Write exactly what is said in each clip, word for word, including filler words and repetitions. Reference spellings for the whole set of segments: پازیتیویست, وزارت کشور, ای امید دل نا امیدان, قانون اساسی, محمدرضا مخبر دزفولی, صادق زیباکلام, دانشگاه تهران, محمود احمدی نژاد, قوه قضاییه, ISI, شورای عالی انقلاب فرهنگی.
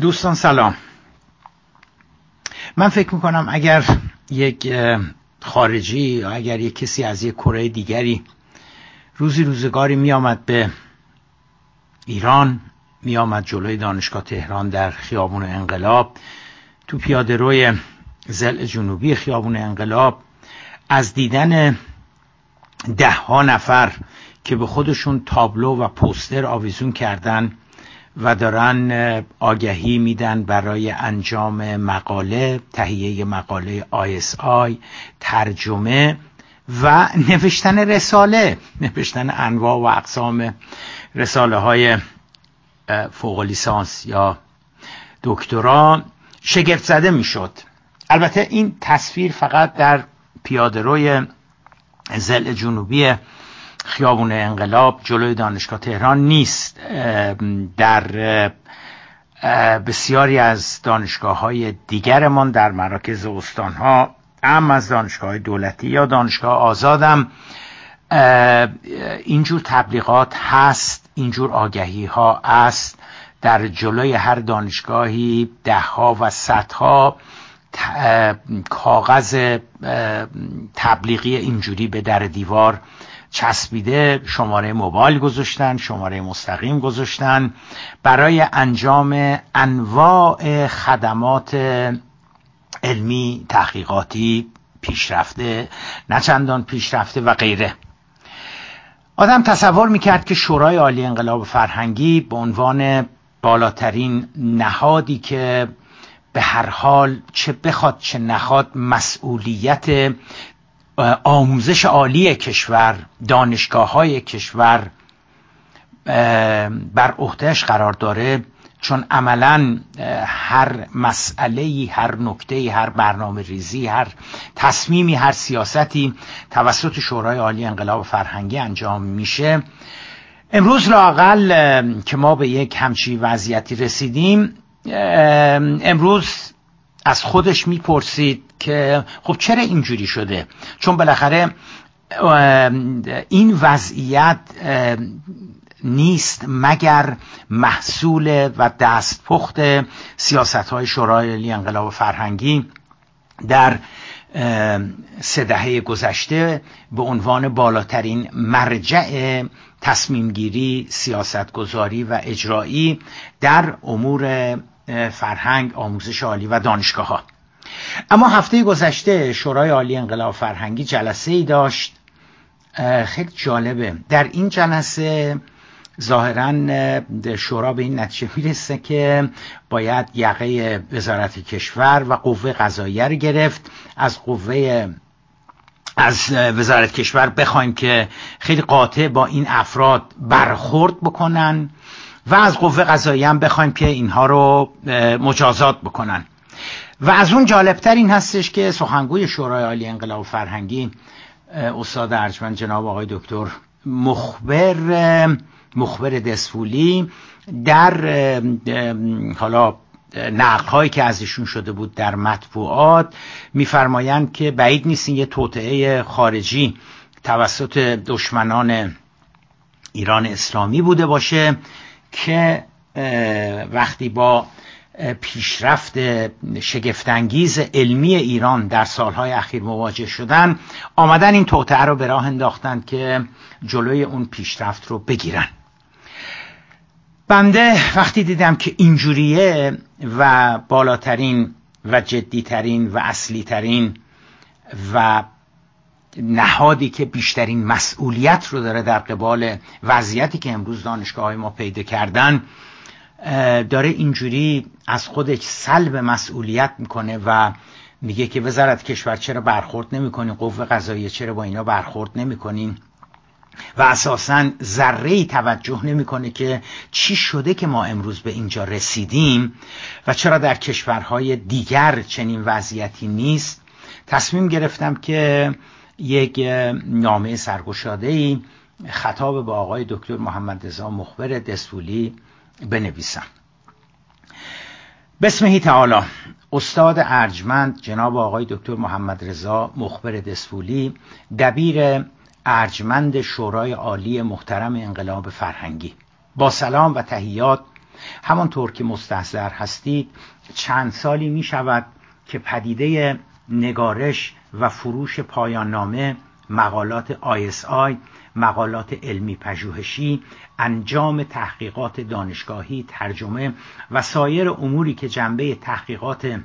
دوستان سلام. من فکر میکنم اگر یک خارجی یا اگر یک کسی از یک کره دیگری روزی روزگاری میامد به ایران، میامد جلوی دانشگاه تهران در خیابون انقلاب، تو پیاده روی ضلع جنوبی خیابون انقلاب، از دیدن ده ها نفر که به خودشون تابلو و پوستر آویزون کردن و دارن آگهی میدن برای انجام مقاله، تهیه مقاله آی اس آی، ترجمه و نوشتن رساله، نوشتن انواع و اقسام رساله های فوق لیسانس یا دکترا، شگفت زده میشد. البته این تصویر فقط در پیاده‌روی ضلع جنوبی خیابون انقلاب جلوی دانشگاه تهران نیست. در بسیاری از دانشگاه‌های دیگرمان در مراکز استان‌ها، هم از دانشگاه‌های دولتی یا دانشگاه آزادم، اینجور تبلیغات هست، اینجور آگهی‌ها است. در جلوی هر دانشگاهی ده‌ها و صدها کاغذ تبلیغی اینجوری به در دیوار چسبیده، شماره موبایل گذاشتن، شماره مستقیم گذاشتن برای انجام انواع خدمات علمی، تحقیقاتی، پیشرفته، نه چندان پیشرفته و غیره. آدم تصور میکرد که شورای عالی انقلاب فرهنگی به عنوان بالاترین نهادی که به هر حال چه بخواد چه نخواد مسئولیت آموزش عالی کشور، دانشگاه‌های کشور بر عهده‌اش قرار داره، چون عملاً هر مسئله‌ای، هر نکته‌ای، هر برنامه‌ریزی، هر تصمیمی، هر سیاستی توسط شورای عالی انقلاب فرهنگی انجام میشه. امروز لااقل که ما به یک همچین وضعیتی رسیدیم، امروز از خودش میپرسید که خب چرا اینجوری شده؟ چون بالاخره این وضعیت نیست مگر محصول و دستپخت سیاست‌های شورای عالی انقلاب فرهنگی در سه دهه گذشته به عنوان بالاترین مرجع تصمیم‌گیری، سیاست‌گذاری و اجرایی در امور فرهنگ، آموزش عالی و دانشگاه‌ها. اما هفته گذشته شورای عالی انقلاب فرهنگی جلسه‌ای داشت خیلی جالبه. در این جلسه ظاهراً شورا به این نتیجه میرسه که باید یقه وزارت کشور و قوه قضاییه رو گرفت، از قوه از وزارت کشور بخوایم که خیلی قاطع با این افراد برخورد بکنن و از قوه قضاییه هم بخوایم که اینها رو مجازات بکنن. و از اون جالبتر این هستش که سخنگوی شورای عالی انقلاب فرهنگی استاد ارجمند جناب آقای دکتر مخبر مخبر دزفولی در حالا نقل‌هایی که از ایشون شده بود در مطبوعات می‌فرمایند که بعید نیست یه توطئه خارجی توسط دشمنان ایران اسلامی بوده باشه که وقتی با پیشرفت شگفت‌انگیز علمی ایران در سالهای اخیر مواجه شدن، آمدن این توطئه رو به راه انداختن که جلوی اون پیشرفت رو بگیرن. بنده وقتی دیدم که اینجوریه و بالاترین و جدیترین و اصلیترین و نهادی که بیشترین مسئولیت رو داره در قبال وضعیتی که امروز دانشگاه‌های ما پیدا کردن داره اینجوری از خودش سلب مسئولیت میکنه و میگه که وزارت کشور چرا برخورد نمیکنین، قوه قضاییه چرا با اینا برخورد نمیکنین، و اساساً ذره‌ای توجه نمیکنه که چی شده که ما امروز به اینجا رسیدیم و چرا در کشورهای دیگر چنین وضعیتی نیست. تصمیم گرفتم که یک نامه سرگشاده‌ای خطاب به آقای دکتر محمدرضا مخبر دزفولی بنویسم. بسمه تعالی. استاد ارجمند جناب آقای دکتر محمدرضا مخبر دزفولی، دبیر ارجمند شورای عالی محترم انقلاب فرهنگی، با سلام و تحیات همانطور که مستحضر هستید چند سالی می شود که پدیده نگارش و فروش پایان نامه، مقالات آی اس آی، مقالات علمی پژوهشی، انجام تحقیقات دانشگاهی، ترجمه و سایر اموری که جنبه تحقیقات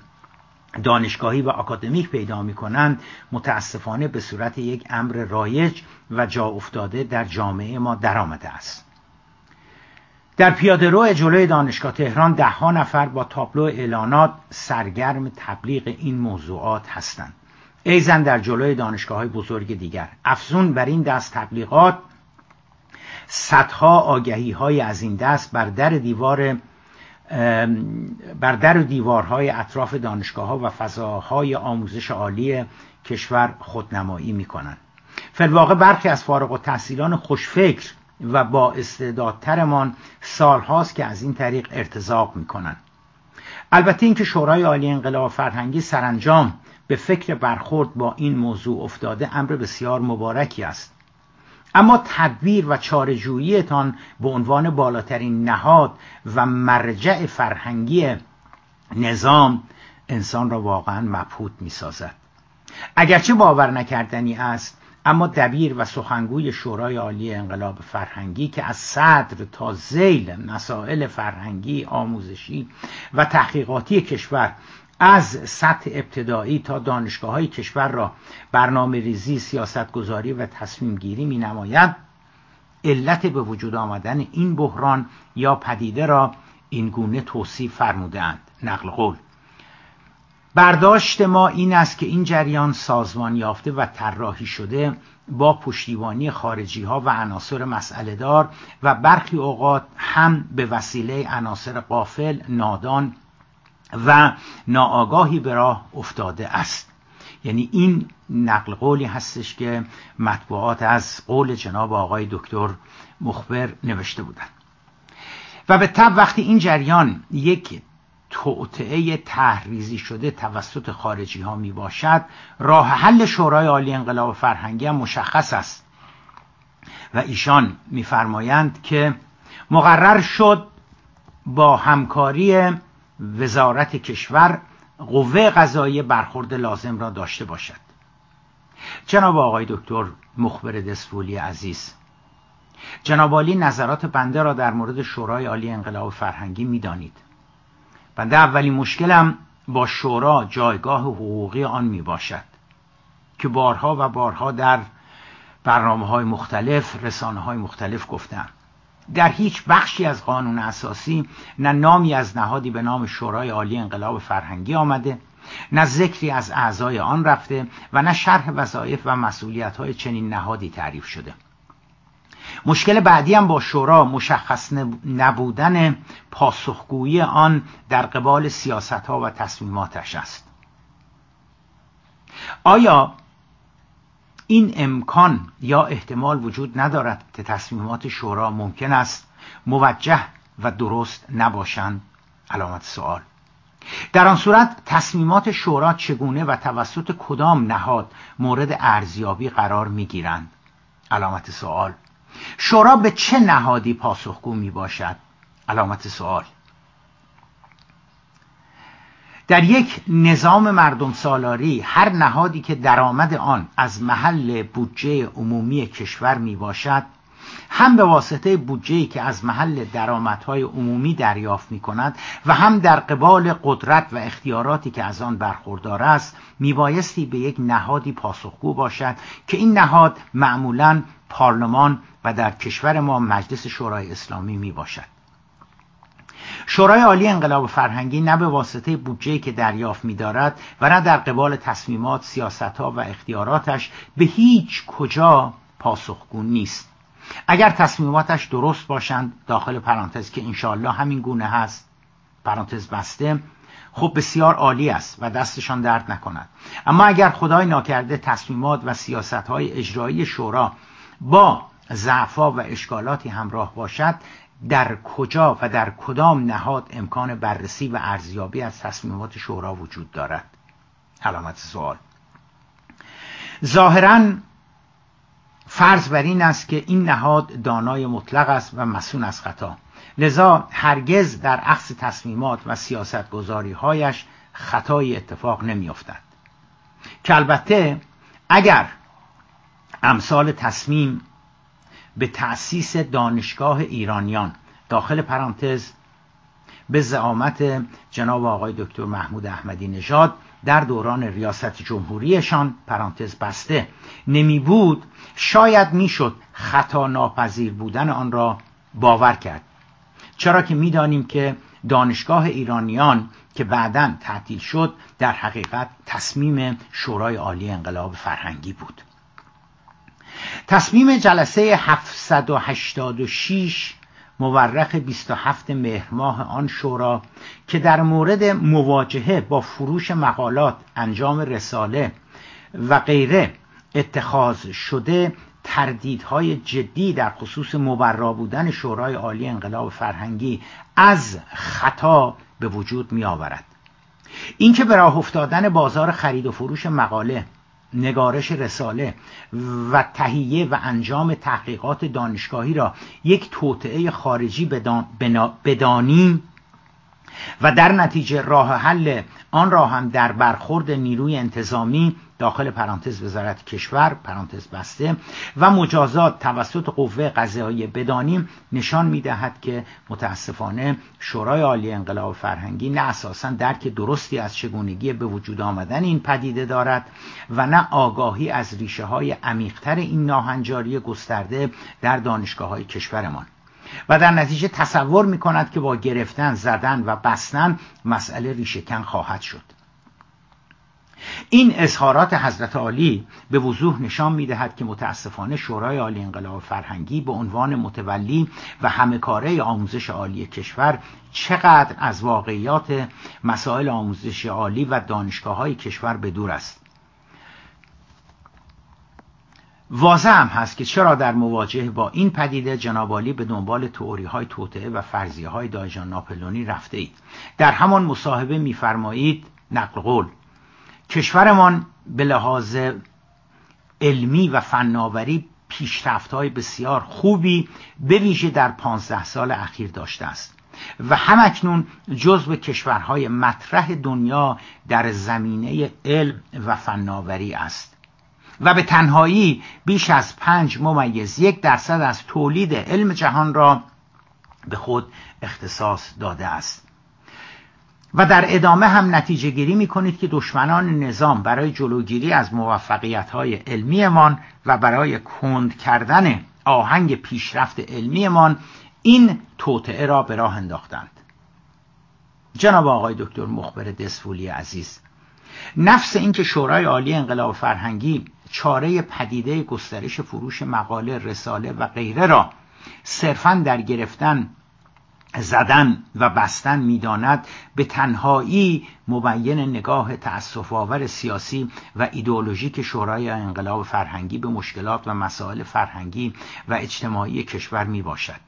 دانشگاهی و آکادمیک پیدا می کنند متاسفانه به صورت یک امر رایج و جا افتاده در جامعه ما درآمده است. در پیاده‌رو جلوی دانشگاه تهران ده ها نفر با تابلو اعلانات سرگرم تبلیغ این موضوعات هستند. ایزن در جلوی دانشگاه‌های بزرگ دیگر. افزون بر این دست تبلیغات، صدها آگهی‌های از این دست بر در دیوار بر در و دیوارهای اطراف دانشگاه‌ها و فضاهای آموزش عالی کشور خودنمایی می‌کنند. فی‌الواقع برخی از فارغ التحصیلان خوشفکر و با استعدادترمان سالهاست که از این طریق ارتزاق می‌کنند. البته اینکه شورای عالی انقلاب فرهنگی سرانجام به فکر برخورد با این موضوع افتاده امر بسیار مبارکی است، اما تدبیر و چاره‌جویی‌تان به عنوان بالاترین نهاد و مرجع فرهنگی نظام انسان را واقعا مبهوت می‌سازد. اگرچه باور نکردنی است، اما دبیر و سخنگوی شورای عالی انقلاب فرهنگی که از صدر تا ذیل مسائل فرهنگی، آموزشی و تحقیقاتی کشور از سطح ابتدایی تا دانشگاه‌های کشور را برنامه‌ریزی، سیاست‌گذاری و تصمیم‌گیری می‌نماید، علت به وجود آمدن این بحران یا پدیده را این گونه توصیف فرمودند. نقل قول: برداشت ما این است که این جریان سازمان یافته و طراحی شده با پشتیبانی خارجی‌ها و عناصر مسئله‌دار و برخی اوقات هم به وسیله عناصر غافل، نادان و ناآگاهی به راه افتاده است. یعنی این نقل قولی هستش که مطبوعات از قول جناب آقای دکتر مخبر نوشته بودند. و به طب وقتی این جریان یک توطئه تحریزی شده توسط خارجی ها می باشد، راه حل شورای عالی انقلاب فرهنگی هم مشخص است و ایشان می فرمایند که مقرر شد با همکاری وزارت کشور قوه قضاییه برخورد لازم را داشته باشد. جناب آقای دکتر مخبر دزفولی عزیز، جناب عالی نظرات بنده را در مورد شورای عالی انقلاب فرهنگی می دانید. بنده اولین مشکلم با شورا جایگاه حقوقی آن می باشد که بارها و بارها در برنامه‌های مختلف، رسانه‌های مختلف گفتم. در هیچ بخشی از قانون اساسی نه نامی از نهادی به نام شورای عالی انقلاب فرهنگی آمده، نه ذکری از اعضای آن رفته و نه شرح وظایف و مسئولیت‌های چنین نهادی تعریف شده. مشکل بعدی هم با شورا مشخص نبودن پاسخگویی آن در قبال سیاست‌ها و تصمیماتش است. آیا این امکان یا احتمال وجود ندارد که تصمیمات شورا ممکن است موجه و درست نباشند؟ علامت سوال. در آن صورت تصمیمات شورا چگونه و توسط کدام نهاد مورد ارزیابی قرار می‌گیرند؟ علامت سوال. شورا به چه نهادی پاسخگو می باشد؟ علامت سوال. در یک نظام مردم سالاری هر نهادی که درآمد آن از محل بودجه عمومی کشور می باشد، هم به واسطه بودجه‌ای که از محل درآمدهای عمومی دریافت می کند و هم در قبال قدرت و اختیاراتی که از آن برخوردار است، می بایستی به یک نهادی پاسخگو باشد که این نهاد معمولاً پارلمان و در کشور ما مجلس شورای اسلامی می باشد. شورای عالی انقلاب فرهنگی نه به واسطه بودجه‌ای که دریافت می‌دارد و نه در قبال تصمیمات، سیاست‌ها و اختیاراتش به هیچ کجا پاسخگو نیست. اگر تصمیماتش درست باشند، داخل پرانتز که انشالله همین گونه هست، پرانتز بسته، خب بسیار عالی است و دستشان درد نکند. اما اگر خدای ناکرده تصمیمات و سیاست‌های اجرایی شورا با ضعف‌ها و اشکالاتی همراه باشد، در کجا و در کدام نهاد امکان بررسی و ارزیابی از تصمیمات شورا وجود دارد؟ علامت سوال. ظاهراً فرض بر این است که این نهاد دانای مطلق است و مسون از خطا، لذا هرگز در اخذ تصمیمات و سیاستگذاری‌هایش خطای اتفاق نمی‌افتد، که البته اگر امثال تصمیم به تأسیس دانشگاه ایرانیان داخل پرانتز به زعامت جناب آقای دکتر محمود احمدی نژاد در دوران ریاست جمهوریشان پرانتز بسته نمی بود، شاید میشد خطا ناپذیر بودن آن را باور کرد، چرا که میدانیم که دانشگاه ایرانیان که بعداً تعطیل شد در حقیقت تصمیم شورای عالی انقلاب فرهنگی بود. تصمیم جلسه هفتصد و هشتاد و شش مورخ بیست و هفتم مهر ماه آن شورا که در مورد مواجهه با فروش مقالات، انجام رساله و غیره اتخاذ شده تردیدهای جدی در خصوص مبرا بودن شورای عالی انقلاب فرهنگی از خطا به وجود می آورد. این که به راه افتادن بازار خرید و فروش مقاله، نگارش رساله و تهیه و انجام تحقیقات دانشگاهی را یک توطئه خارجی بدانیم و در نتیجه راه حل آن را هم در برخورد نیروی انتظامی داخل پرانتز وزارت کشور پرانتز بسته و مجازات توسط قوه قضاییه بدانیم، نشان می‌دهد که متاسفانه شورای عالی انقلاب فرهنگی نه اساساً درک درستی از چگونگی به وجود آمدن این پدیده دارد و نه آگاهی از ریشه‌های عمیق‌تر این ناهنجاری گسترده در دانشگاه‌های کشورمان و در نتیجه تصور می‌کند که با گرفتن، زدن و بستن مسئله ریشه‌کن خواهد شد. این اظهارات حضرت عالی به وضوح نشان می‌دهد که متاسفانه شورای عالی انقلاب فرهنگی به عنوان متولی و همکاره آموزش عالی کشور چقدر از واقعیات مسائل آموزش عالی و دانشگاه‌های کشور به دور است. واضح هم هست که چرا در مواجهه با این پدیده جناب عالی به دنبال تئوری‌های توطئه و فرضیه‌های دایجان ناپلئونی رفته اید. در همان مصاحبه می‌فرمایید، نقل قول: کشورمان به لحاظ علمی و فناوری پیشرفت‌های بسیار خوبی به ویژه در پانزده سال اخیر داشته است و همکنون جزو کشورهای مطرح دنیا در زمینه علم و فناوری است و به تنهایی بیش از پنج ممیز یک درصد از تولید علم جهان را به خود اختصاص داده است. و در ادامه هم نتیجه گیری می کنید که دشمنان نظام برای جلوگیری از موفقیت های علمی مان و برای کند کردن آهنگ پیشرفت علمی مان این توطئه را به راه انداختند. جناب آقای دکتر مخبر دزفولی عزیز، نفس اینکه شورای عالی انقلاب فرهنگی چاره پدیده گسترش فروش مقاله، رساله و غیره را صرفاً در گرفتن، زدن و بستن میداند، به تنهایی مبین نگاه تأسف‌آور سیاسی و ایدئولوژیک شورای انقلاب فرهنگی به مشکلات و مسائل فرهنگی و اجتماعی کشور می باشد.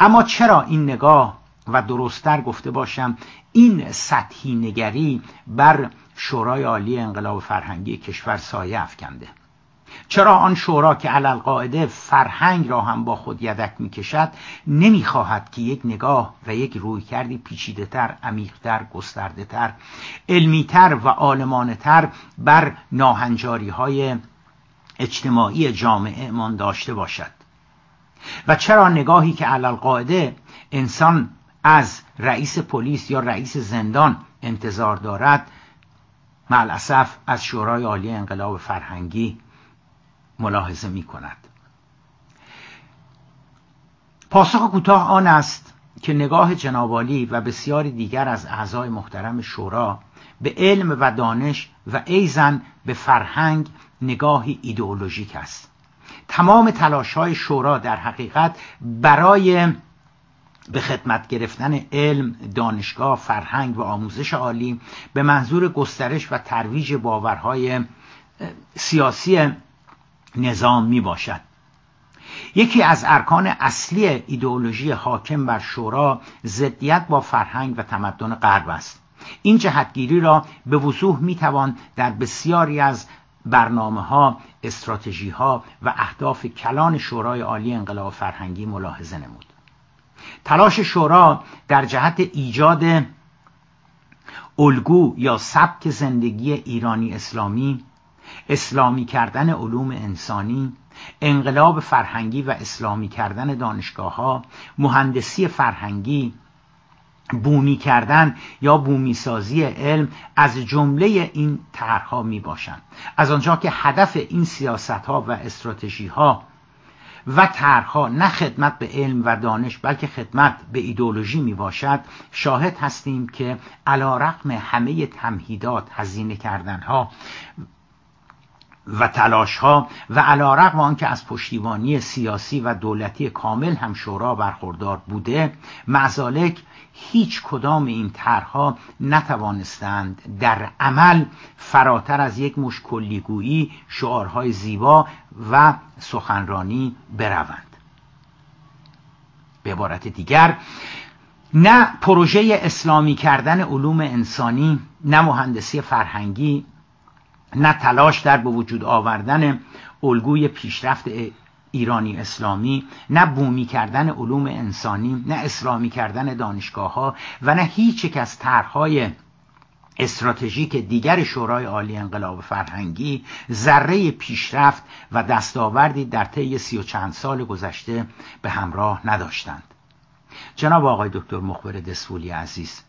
اما چرا این نگاه و درست‌تر گفته باشم این سطحی نگری بر شورای عالی انقلاب فرهنگی کشور سایه افکنده؟ چرا آن شورا که علالقاعده فرهنگ را هم با خود یدک میکشد نمیخواهد که یک نگاه و یک رویکردی پیچیده‌تر، عمیق‌تر، گسترده‌تر، علمی‌تر و عالمانه‌تر بر ناهنجاری‌های اجتماعی جامعه مان داشته باشد؟ و چرا نگاهی که علالقاعده انسان از رئیس پلیس یا رئیس زندان انتظار دارد مالاسف از شورای عالی انقلاب فرهنگی ملاحظه می کند؟ پاسخ کوتاه آن است که نگاه جناب عالی و بسیاری دیگر از اعضای محترم شورا به علم و دانش و ایضاً به فرهنگ نگاهی ایدئولوژیک است. تمام تلاش‌های شورا در حقیقت برای به خدمت گرفتن علم، دانشگاه، فرهنگ و آموزش عالی به منظور گسترش و ترویج باورهای سیاسی نظام می باشد. یکی از ارکان اصلی ایدئولوژی حاکم بر شورا ضدیت با فرهنگ و تمدن غرب است. این جهتگیری را به وضوح می توان در بسیاری از برنامه ها، استراتژی ها و اهداف کلان شورای عالی انقلاب فرهنگی ملاحظه نمود. تلاش شورا در جهت ایجاد الگو یا سبک زندگی ایرانی اسلامی، اسلامی کردن علوم انسانی، انقلاب فرهنگی و اسلامی کردن دانشگاه‌ها، مهندسی فرهنگی، بومی کردن یا بومی سازی علم از جمله این طرح‌ها می باشند. از آنجا که هدف این سیاست‌ها و استراتژی‌ها و طرح‌ها نه خدمت به علم و دانش بلکه خدمت به ایدئولوژی می باشد، شاهد هستیم که علی‌رغم همه تمهیدات، هزینه کردن‌ها و تلاش‌ها و علی‌رغم آنکه از پشتیبانی سیاسی و دولتی کامل هم شورا برخوردار بوده، مزالک هیچ کدام این طرح‌ها نتوانستند در عمل فراتر از یک مشت کلی‌گویی، شعارهای زیبا و سخنرانی بروند. به عبارت دیگر، نه پروژه اسلامی کردن علوم انسانی، نه مهندسی فرهنگی، نه تلاش در به وجود آوردن الگوی پیشرفت ایرانی اسلامی، نه بومی کردن علوم انسانی، نه اسلامی کردن دانشگاه‌ها و نه هیچ یک از طرح‌های استراتژیک دیگر شورای عالی انقلاب فرهنگی ذره پیشرفت و دستاوردی در طی سی و چند سال گذشته به همراه نداشتند. جناب آقای دکتر مخبر دزفولی عزیز،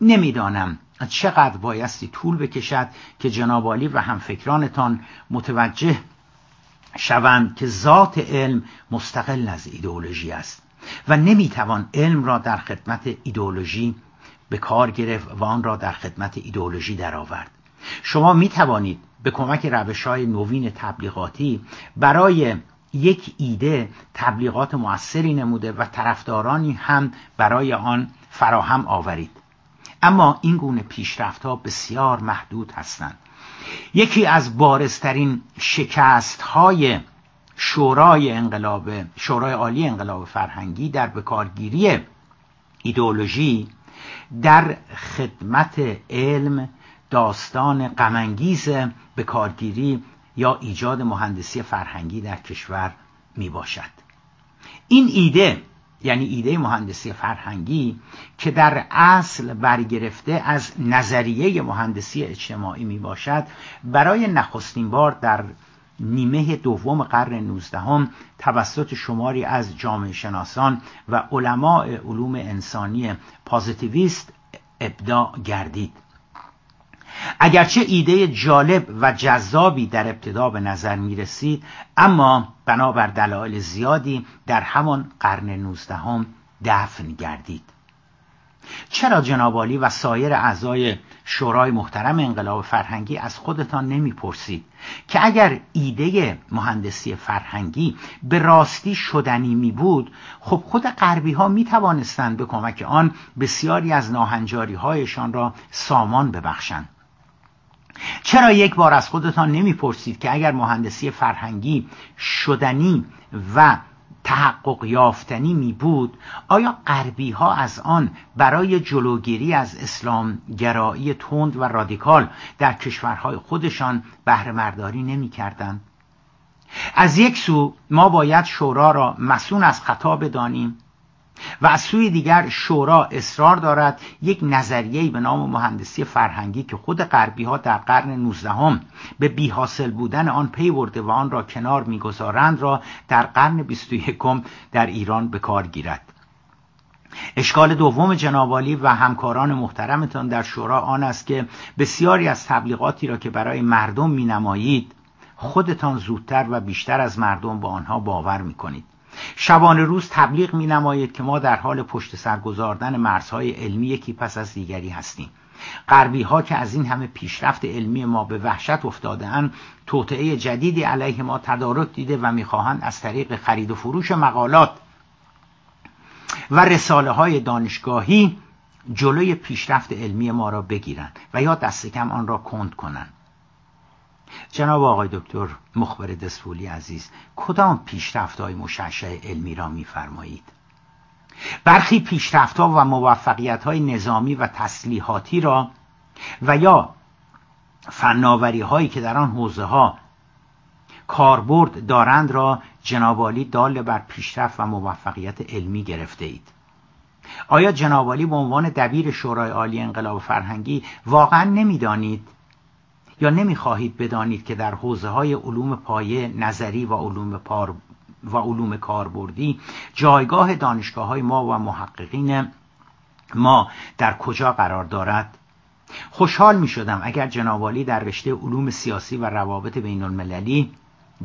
نمیدانم چقدر بایستی طول بکشد که جناب عالی و همفکرانتان متوجه شوند که ذات علم مستقل از ایدئولوژی است و نمیتوان علم را در خدمت ایدئولوژی به کار گرفت و آن را در خدمت ایدئولوژی درآورد. شما میتوانید به کمک روش‌های نوین تبلیغاتی برای یک ایده تبلیغات مؤثری نموده و طرفدارانی هم برای آن فراهم آورید، اما این گونه پیشرفت‌ها بسیار محدود هستند. یکی از بارزترین شکست‌های شورای انقلاب شورای عالی انقلاب فرهنگی در بکارگیری ایدئولوژی در خدمت علم، داستان غم‌انگیز بکارگیری یا ایجاد مهندسی فرهنگی در کشور می باشد. این ایده، یعنی ایده مهندسی فرهنگی، که در اصل برگرفته از نظریه مهندسی اجتماعی می باشد، برای نخستین بار در نیمه دوم قرن نوزدهم توسط شماری از جامعه شناسان و علمای علوم انسانی پازیتیویست ابداع گردید. اگرچه ایده جالب و جذابی در ابتدا به نظر می رسید، اما بنابر دلایل زیادی در همان قرن نوزدهم دفن گردید. چرا جناب عالی و سایر اعضای شورای محترم انقلاب فرهنگی از خودتان نمی پرسید که اگر ایده مهندسی فرهنگی به راستی شدنی می بود، خب خود غربی ها می توانستند به کمک آن بسیاری از ناهنجاری هایشان را سامان ببخشند؟ چرا یک بار از خودتان نمی پرسید که اگر مهندسی فرهنگی شدنی و تحقق یافتنی می بود، آیا غربی ها از آن برای جلوگیری از اسلامگرایی تند و رادیکال در کشورهای خودشان بهره برداری نمی کردند؟ از یک سو ما باید شورا را مسئول از خطا بدانیم و از سوی دیگر شورا اصرار دارد یک نظریه‌ای به نام مهندسی فرهنگی که خود غربی‌ها در قرن نوزدهم به بی‌حاصل بودن آن پی برده و آن را کنار می‌گذارند را در قرن بیست و یکم در ایران به کار گیرد. اشکال دوم جناب عالی و همکاران محترمتان در شورا آن است که بسیاری از تبلیغاتی را که برای مردم می‌نمایید خودتان زودتر و بیشتر از مردم با آنها باور می‌کنید. شبانه روز تبلیغ می نماید که ما در حال پشت سر گذاردن مرزهای علمی یکی پس از دیگری هستیم. غربی ها که از این همه پیشرفت علمی ما به وحشت افتاده اند، توطئه جدیدی علیه ما تدارک دیده و می خواهند از طریق خرید و فروش مقالات و رساله های دانشگاهی جلوی پیشرفت علمی ما را بگیرند و یا دست کم آن را کند کنند. جناب آقای دکتر مخبر دزفولی عزیز، کدام پیشرفت‌های مشعشع علمی را می‌فرمایید؟ برخی پیشرفت‌ها و موفقیت‌های نظامی و تسلیحاتی را و یا فناوری‌هایی که در آن حوزه‌ها کاربرد دارند را جناب عالی دال بر پیشرفت و موفقیت علمی گرفته اید. آیا جناب عالی به عنوان دبیر شورای عالی انقلاب فرهنگی واقعا نمیدانید یا نمیخواهید بدانید که در حوزه‌های علوم پایه، نظری و علوم پار و علوم کاربردی جایگاه دانشگاه‌های ما و محققین ما در کجا قرار دارد؟ خوشحال می‌شدم اگر جناب عالی در رشته علوم سیاسی و روابط بین‌المللی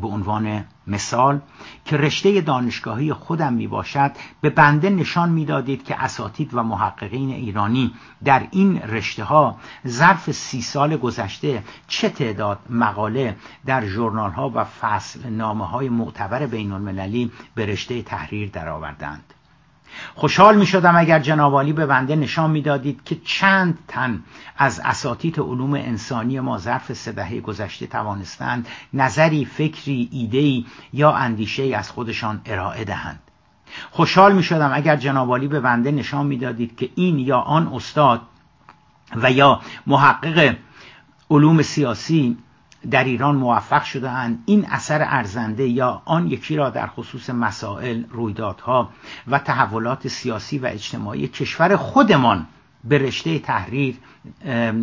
به عنوان مثال که رشته دانشگاهی خودم می باشد به بنده نشان می دادید که اساتید و محققین ایرانی در این رشته ها ظرف سی سال گذشته چه تعداد مقاله در ژورنال ها و فصل نامه های معتبر بین المللی به رشته تحریر درآوردند. خوشحال می شدم اگر جناب عالی به بنده نشان می دادید که چند تن از اساتید علوم انسانی ما ظرف سه دهه گذشته توانستند نظری، فکری، ایده‌ای یا اندیشه‌ای از خودشان ارائه دهند. خوشحال می شدم اگر جناب عالی به بنده نشان می دادید که این یا آن استاد و یا محقق علوم سیاسی در ایران موفق شده‌اند این اثر ارزنده یا آن یکی را در خصوص مسائل، رویدادها و تحولات سیاسی و اجتماعی کشور خودمان به رشته تحریر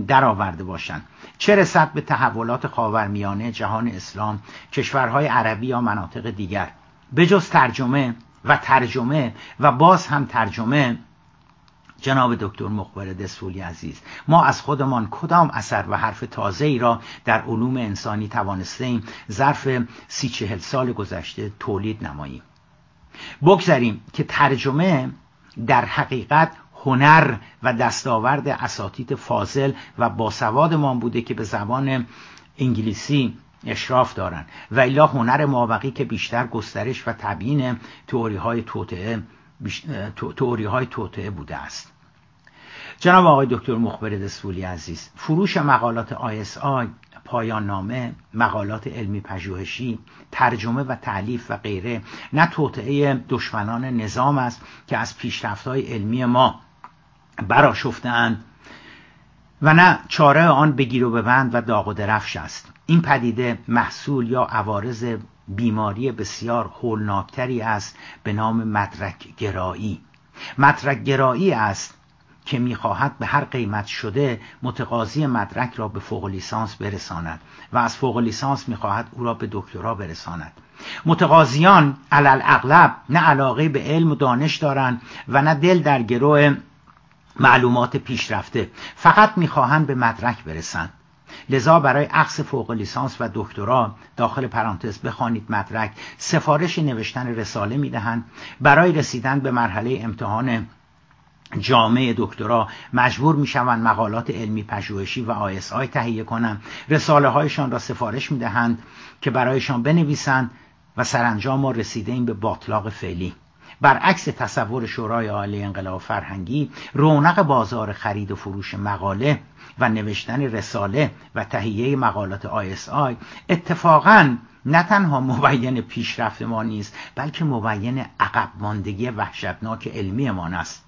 درآورده باشند، چه رسد به تحولات خاورمیانه، جهان اسلام، کشورهای عربی یا مناطق دیگر. بجز ترجمه و ترجمه و باز هم ترجمه، جناب دکتر مخبر دزفولی عزیز، ما از خودمان کدام اثر و حرف تازه‌ای را در علوم انسانی توانستیم ظرف سی چهل سال گذشته تولید نماییم؟ بگذاریم که ترجمه در حقیقت هنر و دستاورد اساتید فاضل و باسوادمان بوده که به زبان انگلیسی اشراف دارند و الا هنر مابقی که بیشتر گسترش و تبیین تئوری‌های توطئه تئوری‌های توطئه بوده است. جناب آقای دکتر مخبر دزفولی عزیز، فروش مقالات آی اس آی، پایان نامه، مقالات علمی پژوهشی، ترجمه و تالیف و غیره نه توطئه دشمنان نظام است که از پیشرفت‌های علمی ما برآشفته‌اند و نه چاره آن بگیر و ببند و داغ و درفش است. این پدیده محصول یا عوارض بیماری بسیار هولناکتری است به نام مدرک گرایی. مدرک گرایی است که می‌خواهد به هر قیمت شده متقاضی مدرک را به فوق لیسانس برساند و از فوق لیسانس می‌خواهد او را به دکترا برساند. متقاضیان علی‌الاغلب نه علاقه به علم و دانش دارند و نه دل در گروه معلومات پیشرفته، فقط می‌خواهند به مدرک برسند. لذا برای اخذ فوق لیسانس و دکترا داخل پرانتز بخوانید مدرک سفارش نوشتن رساله میدهند. برای رسیدن به مرحله امتحان جامعه دکترا مجبور میشوند مقالات علمی پژوهشی و آی اس آی تهیه کنند، رساله هایشان را سفارش میدهند که برایشان بنویسند و سرانجام ما رسیده این به باطلاق فعلی. برعکس تصور شورای عالی انقلاب فرهنگی، رونق بازار خرید و فروش مقاله و نوشتن رساله و تهیه مقالات آی اس آی اتفاقاً نه تنها مبین پیشرفت ما نیست، بلکه مبین عقب ماندگی وحشتناک علمی ما است.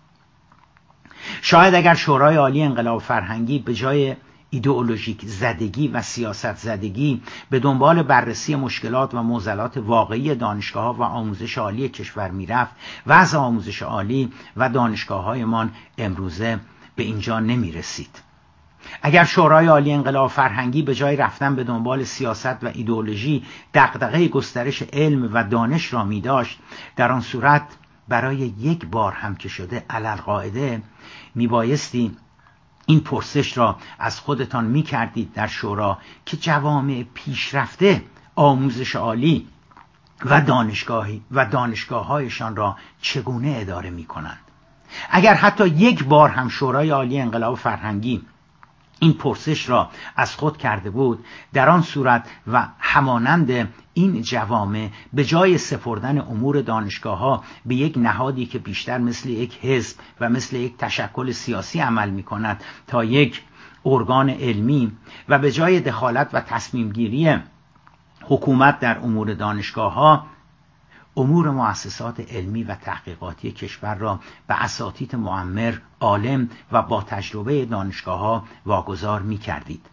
شاید اگر شورای عالی انقلاب فرهنگی به جای ایدئولوژیک زدگی و سیاست زدگی به دنبال بررسی مشکلات و معضلات واقعی دانشگاه‌ها و آموزش عالی کشور می‌رفت، وضع آموزش عالی و دانشگاه‌هایمان امروزه به اینجا نمی‌رسید. اگر شورای عالی انقلاب فرهنگی به جای رفتن به دنبال سیاست و ایدئولوژی دغدغه گسترش علم و دانش را می‌داشت، در آن صورت برای یک بار هم که شده علالقاعده می‌بایستی این پرسش را از خودتان می‌کردید در شورا که جوامع پیشرفته آموزش عالی و دانشگاهی و دانشگاه‌هایشان را چگونه اداره می‌کنند. اگر حتی یک بار هم شورای عالی انقلاب فرهنگی این پرسش را از خود کرده بود، در آن صورت و همانند این جوامع به جای سپردن امور دانشگاه‌ها به یک نهادی که بیشتر مثل یک حزب و مثل یک تشکل سیاسی عمل می‌کند تا یک ارگان علمی، و به جای دخالت و تصمیم‌گیری حکومت در امور دانشگاه‌ها، امور مؤسسات علمی و تحقیقاتی کشور را به اساتید معمر، عالم و با تجربه دانشگاه‌ها واگذار می‌کردید.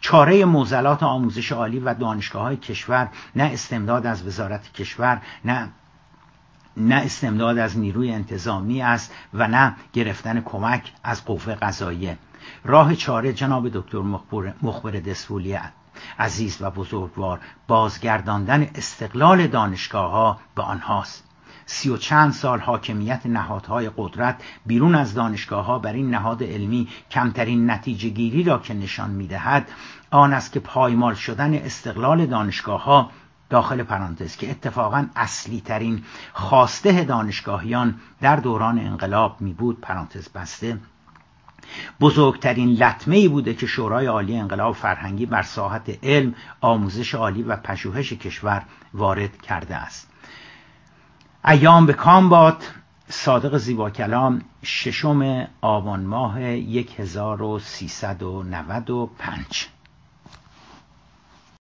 چاره معضلات آموزش عالی و دانشگاه‌های کشور نه استمداد از وزارت کشور، نه نه استمداد از نیروی انتظامی است و نه گرفتن کمک از قوه قضاییه. راه چاره جناب دکتر مخبر دزفولی عزیز و بزرگوار بازگرداندن استقلال دانشگاه ها به آنهاست. سی و چند سال حاکمیت نهادهای قدرت بیرون از دانشگاه ها بر این نهاد علمی کمترین نتیجه گیری را که نشان میدهد آن است که پایمال شدن استقلال دانشگاه ها داخل پرانتز که اتفاقا اصلی ترین خواسته دانشگاهیان در دوران انقلاب می بود پرانتز بسته، بزرگترین لطمه‌ای بوده که شورای عالی انقلاب فرهنگی بر ساحت علم، آموزش عالی و پژوهش کشور وارد کرده است. ایام به کام باد. صادق زیباکلام، ششم آبان ماه هزار و سیصد و نود و پنج.